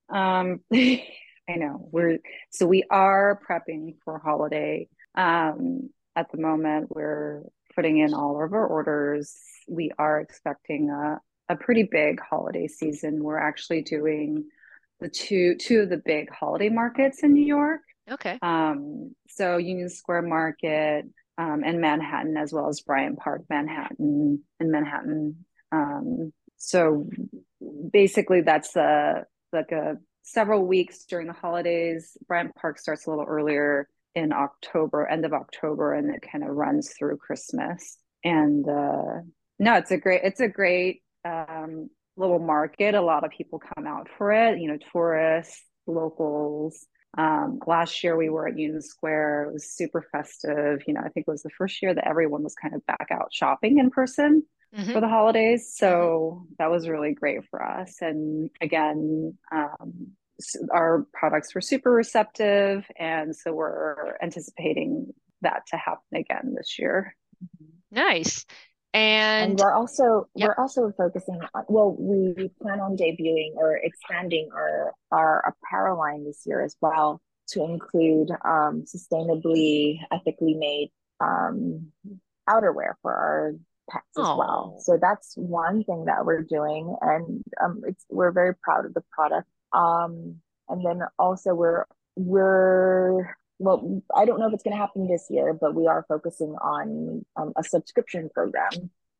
Um, I know we're, so we are prepping for holiday. Um, at the moment, we're putting in all of our orders. We are expecting a, a pretty big holiday season. We're actually doing the two, two of the big holiday markets in New York. Okay. Um, so Union Square Market, um, and Manhattan, as well as Bryant Park, Manhattan and Manhattan. Um, so basically that's a, like a several weeks during the holidays. Bryant Park starts a little earlier in October, end of October, and it kind of runs through Christmas. And uh, no, it's a great, it's a great um, little market. A lot of people come out for it, you know, tourists, locals. Um, last year we were at Union Square. It was super festive. You know, I think it was the first year that everyone was kind of back out shopping in person. Mm-hmm. For the holidays. So mm-hmm. that was really great for us. And again, um, our products were super receptive. And so we're anticipating that to happen again this year. Nice. And, and we're also, yep. we're also focusing on, well, we plan on debuting or expanding our, our apparel line this year as well to include um, sustainably, ethically made um, outerwear for our pets as Aww. well. So that's one thing that we're doing, and um it's we're very proud of the product. Um and then also we're we're well I don't know if it's going to happen this year, but we are focusing on um, a subscription program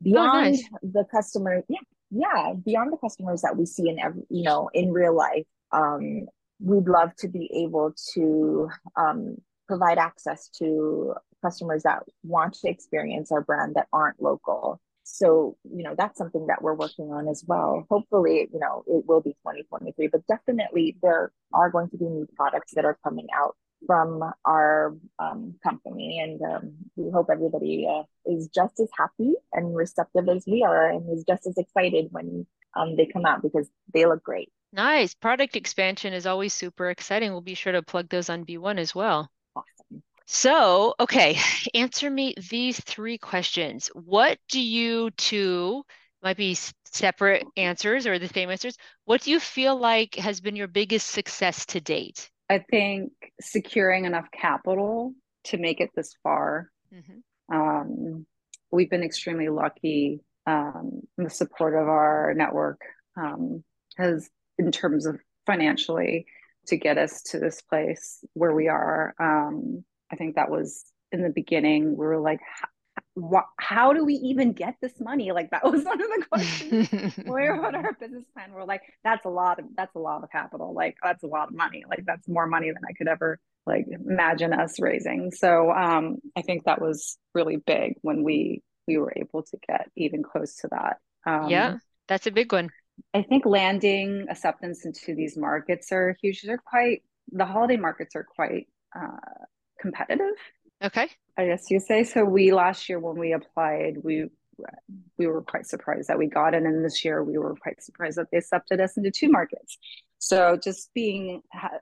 beyond oh, nice. the customer yeah yeah beyond the customers that we see in every you know in real life. Um we'd love to be able to um provide access to customers that want to experience our brand that aren't local. So, you know, that's something that we're working on as well. Hopefully, you know, it will be twenty twenty-three, but definitely there are going to be new products that are coming out from our um, company. And um, we hope everybody uh, is just as happy and receptive as we are and is just as excited when um, they come out because they look great. Nice. Product expansion is always super exciting. We'll be sure to plug those on B one as well. Awesome. So, okay, answer me these three questions. What do you two, might be separate answers or the same answers, what do you feel like has been your biggest success to date? I think securing enough capital to make it this far. Mm-hmm. Um, we've been extremely lucky. Um, the support of our network um, has, in terms of financially, to get us to this place where we are. Um, I think that was in the beginning, we were like, wh- how do we even get this money? Like that was one of the questions where on our business plan, we're like, that's a lot of, that's a lot of capital. Like that's a lot of money. Like that's more money than I could ever like imagine us raising. So um, I think that was really big when we, we were able to get even close to that. Um, yeah, that's a big one. I think landing acceptance into these markets are huge. They're quite, the holiday markets are quite uh, competitive. Okay. I guess you say. So we, last year when we applied, we, we were quite surprised that we got in. And this year we were quite surprised that they accepted us into two markets. So just being, ha-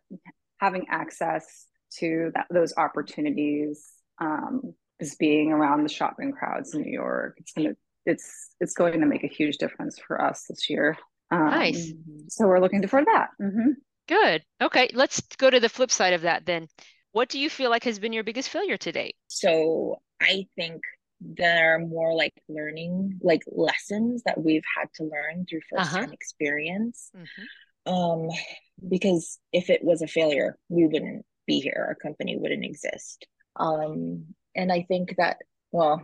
having access to that, those opportunities, um, is being around the shopping crowds in New York. It's going to It's it's going to make a huge difference for us this year. Um, nice. So we're looking forward to that. Mm-hmm. Good. Okay. Let's go to the flip side of that then. What do you feel like has been your biggest failure to date? So I think there are more like learning, like lessons that we've had to learn through firsthand uh-huh. experience. Mm-hmm. Um, because if it was a failure, we wouldn't be here. Our company wouldn't exist. Um, and I think that Well,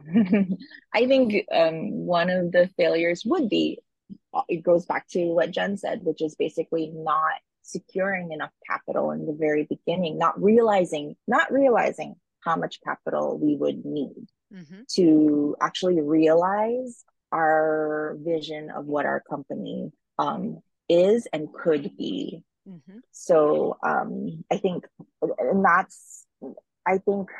I think um, one of the failures would be, it goes back to what Jen said, which is basically not securing enough capital in the very beginning, not realizing, not realizing how much capital we would need mm-hmm. to actually realize our vision of what our company um, is and could be. Mm-hmm. So um, I think, and that's, I think,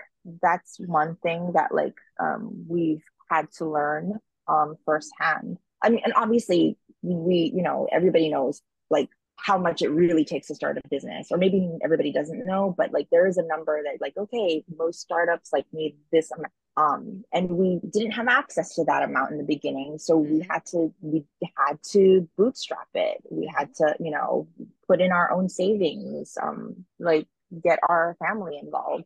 that's one thing that like um we've had to learn um firsthand. I mean, and obviously we you know everybody knows like how much it really takes to start a business, or maybe everybody doesn't know, but like there is a number that like okay, most startups like need this amount. Um and we didn't have access to that amount in the beginning, so we had to we had to bootstrap it. We had to you know put in our own savings, um, like get our family involved.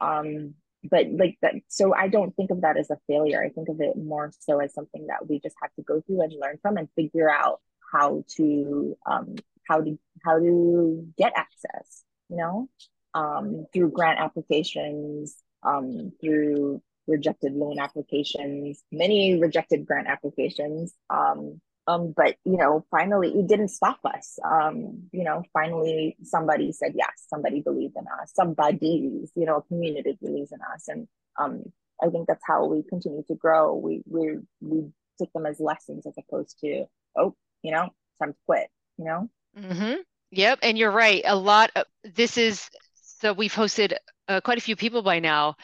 Um, but like that, so I don't think of that as a failure. I think of it more so as something that we just have to go through and learn from and figure out how to, um, how to, how to get access, you know, um, through grant applications, um, through rejected loan applications, many rejected grant applications. Um, um, but, you know, finally, it didn't stop us. Um, you know, finally, somebody said yes, somebody believed in us, somebody's, you know, community believes in us. And um, I think that's how we continue to grow. We, we, we take them as lessons as opposed to, oh, you know, time to quit, you know? Mm-hmm. Yep. And you're right. A lot of this is, so we've hosted Uh, quite a few people by now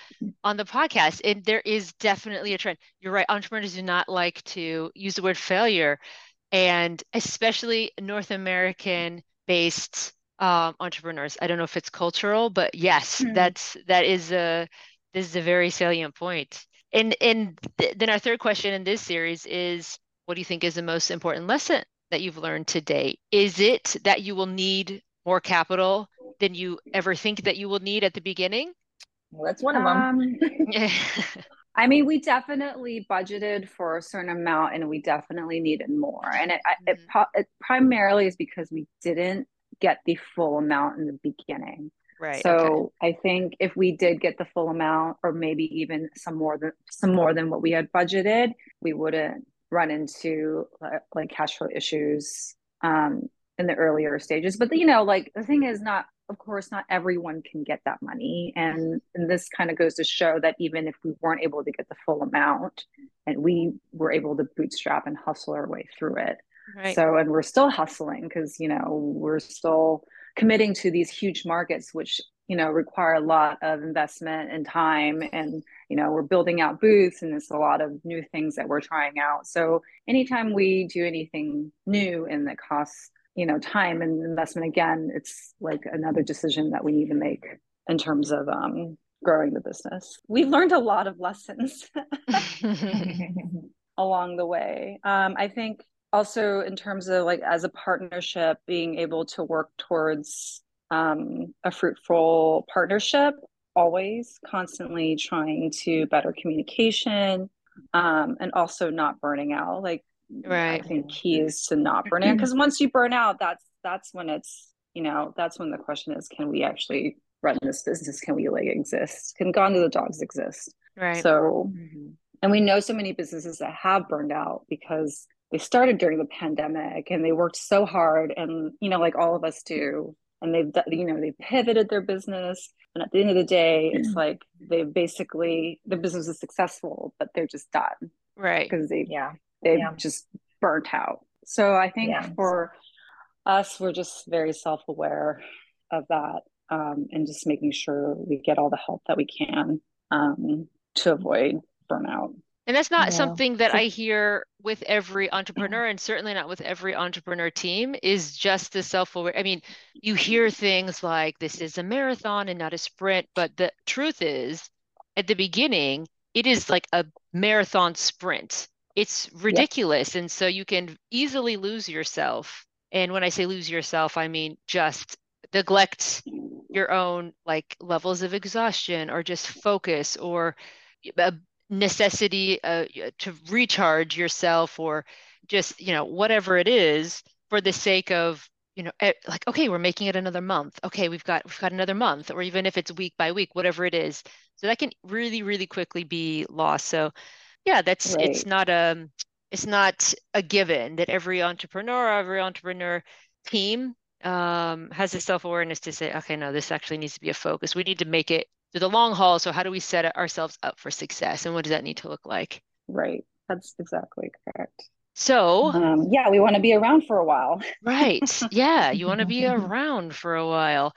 on the podcast, and there is definitely a trend. You're right, entrepreneurs do not like to use the word failure, and especially North American based um, entrepreneurs. I don't know if it's cultural, but yes, mm-hmm. that's that is a this is a very salient point. And and th- then our third question in this series is, what do you think is the most important lesson that you've learned to date? Is it that you will need more capital than you ever think that you will need at the beginning? Well, that's one of them. Um, I mean, we definitely budgeted for a certain amount, and we definitely needed more. And it, mm-hmm. it, it, it primarily is because we didn't get the full amount in the beginning. Right. So okay. I think if we did get the full amount, or maybe even some more than some more than what we had budgeted, we wouldn't run into uh, like cash flow issues um, in the earlier stages. But you know, like the thing is not. Of course, not everyone can get that money. And, and this kind of goes to show that even if we weren't able to get the full amount, and we were able to bootstrap and hustle our way through it. Right. So, and we're still hustling because, you know, we're still committing to these huge markets, which, you know, require a lot of investment and time. And, you know, we're building out booths, and there's a lot of new things that we're trying out. So anytime we do anything new and that costs, you know, time and investment, again, it's like another decision that we need to make in terms of um, growing the business. We've learned a lot of lessons along the way. Um, I think also in terms of like as a partnership, being able to work towards um, a fruitful partnership, always constantly trying to better communication um, and also not burning out. Like, right. I think key is to not burn out, because once you burn out, that's that's when it's, you know, that's when the question is, can we actually run this business? Can we like exist? Can Gone to the Dogs exist? Right. So, mm-hmm. and we know so many businesses that have burned out because they started during the pandemic and they worked so hard, and you know, like all of us do, and they've you know they pivoted their business, and at the end of the day, it's like they basically the business is successful, but they're just done. Right. Because they yeah. They've yeah. just burnt out. So I think yeah. for us, we're just very self-aware of that um, and just making sure we get all the help that we can um, to avoid burnout. And that's not yeah. something that I hear with every entrepreneur, and certainly not with every entrepreneur team, is just the self-aware. I mean, you hear things like this is a marathon and not a sprint, but the truth is at the beginning, it is like a marathon sprint. It's ridiculous. Yep. And so you can easily lose yourself. And when I say lose yourself, I mean just neglect your own like levels of exhaustion, or just focus, or a necessity uh, to recharge yourself, or just, you know, whatever it is, for the sake of, you know, like, okay, we're making it another month. Okay, we've got we've got another month, or even if it's week by week, whatever it is. So that can really, really quickly be lost. So yeah, that's right. It's not a it's not a given that every entrepreneur, every entrepreneur team um, has the self-awareness to say, okay, no, this actually needs to be a focus. We need to make it to the long haul. So how do we set ourselves up for success, and what does that need to look like? Right. That's exactly correct. So um, yeah, we want to be around for a while. Right. Yeah, you want to be around for a while.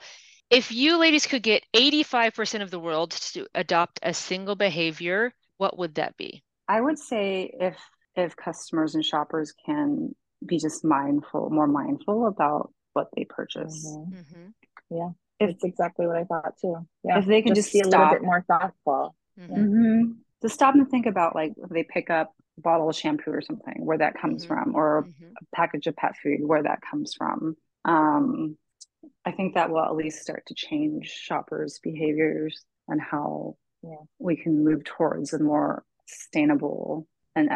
If you ladies could get eighty-five percent of the world to adopt a single behavior, what would that be? I would say if if customers and shoppers can be just mindful, more mindful about what they purchase. Mm-hmm. Yeah, it's exactly what I thought too. Yeah, if they can just, just be stop. a little bit more thoughtful. Mm-hmm. Yeah. Mm-hmm. Just stop and think about like if they pick up a bottle of shampoo or something, where that comes mm-hmm. from, or mm-hmm. a package of pet food, where that comes from. Um, I think that will at least start to change shoppers' behaviors and how yeah. we can move towards a more sustainable and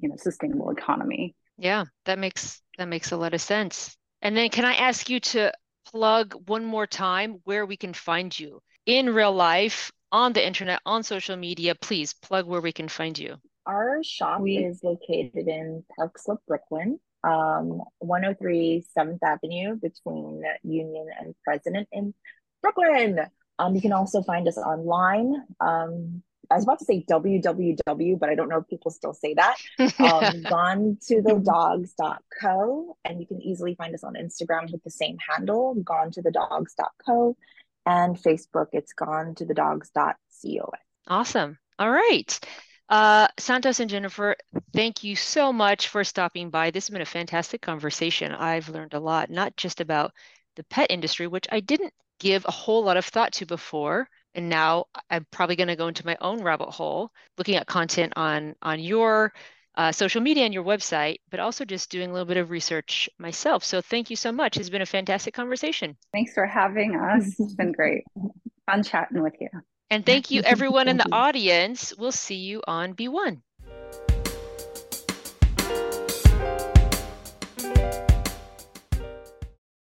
you know sustainable economy. Yeah, that makes that makes a lot of sense. And then can I ask you to plug one more time where we can find you in real life, on the internet, on social media? Please plug where we can find you. Our shop we- is located in Park Slope, Brooklyn, um, one oh three seventh Avenue between Union and President in Brooklyn. Um, you can also find us online. Um, I was about to say www, but I don't know if people still say that. Um, gone to the dogs dot co, and you can easily find us on Instagram with the same handle, gone to the dogs dot co, and Facebook, it's gone to the dogs dot co. Awesome. All right. Uh, Santos and Jennifer, thank you so much for stopping by. This has been a fantastic conversation. I've learned a lot, not just about the pet industry, which I didn't give a whole lot of thought to before. And now I'm probably going to go into my own rabbit hole, looking at content on, on your uh, social media and your website, but also just doing a little bit of research myself. So thank you so much. It's been a fantastic conversation. Thanks for having us. It's been great. Fun chatting with you. And thank you, everyone thank in the you. audience. We'll see you on B one.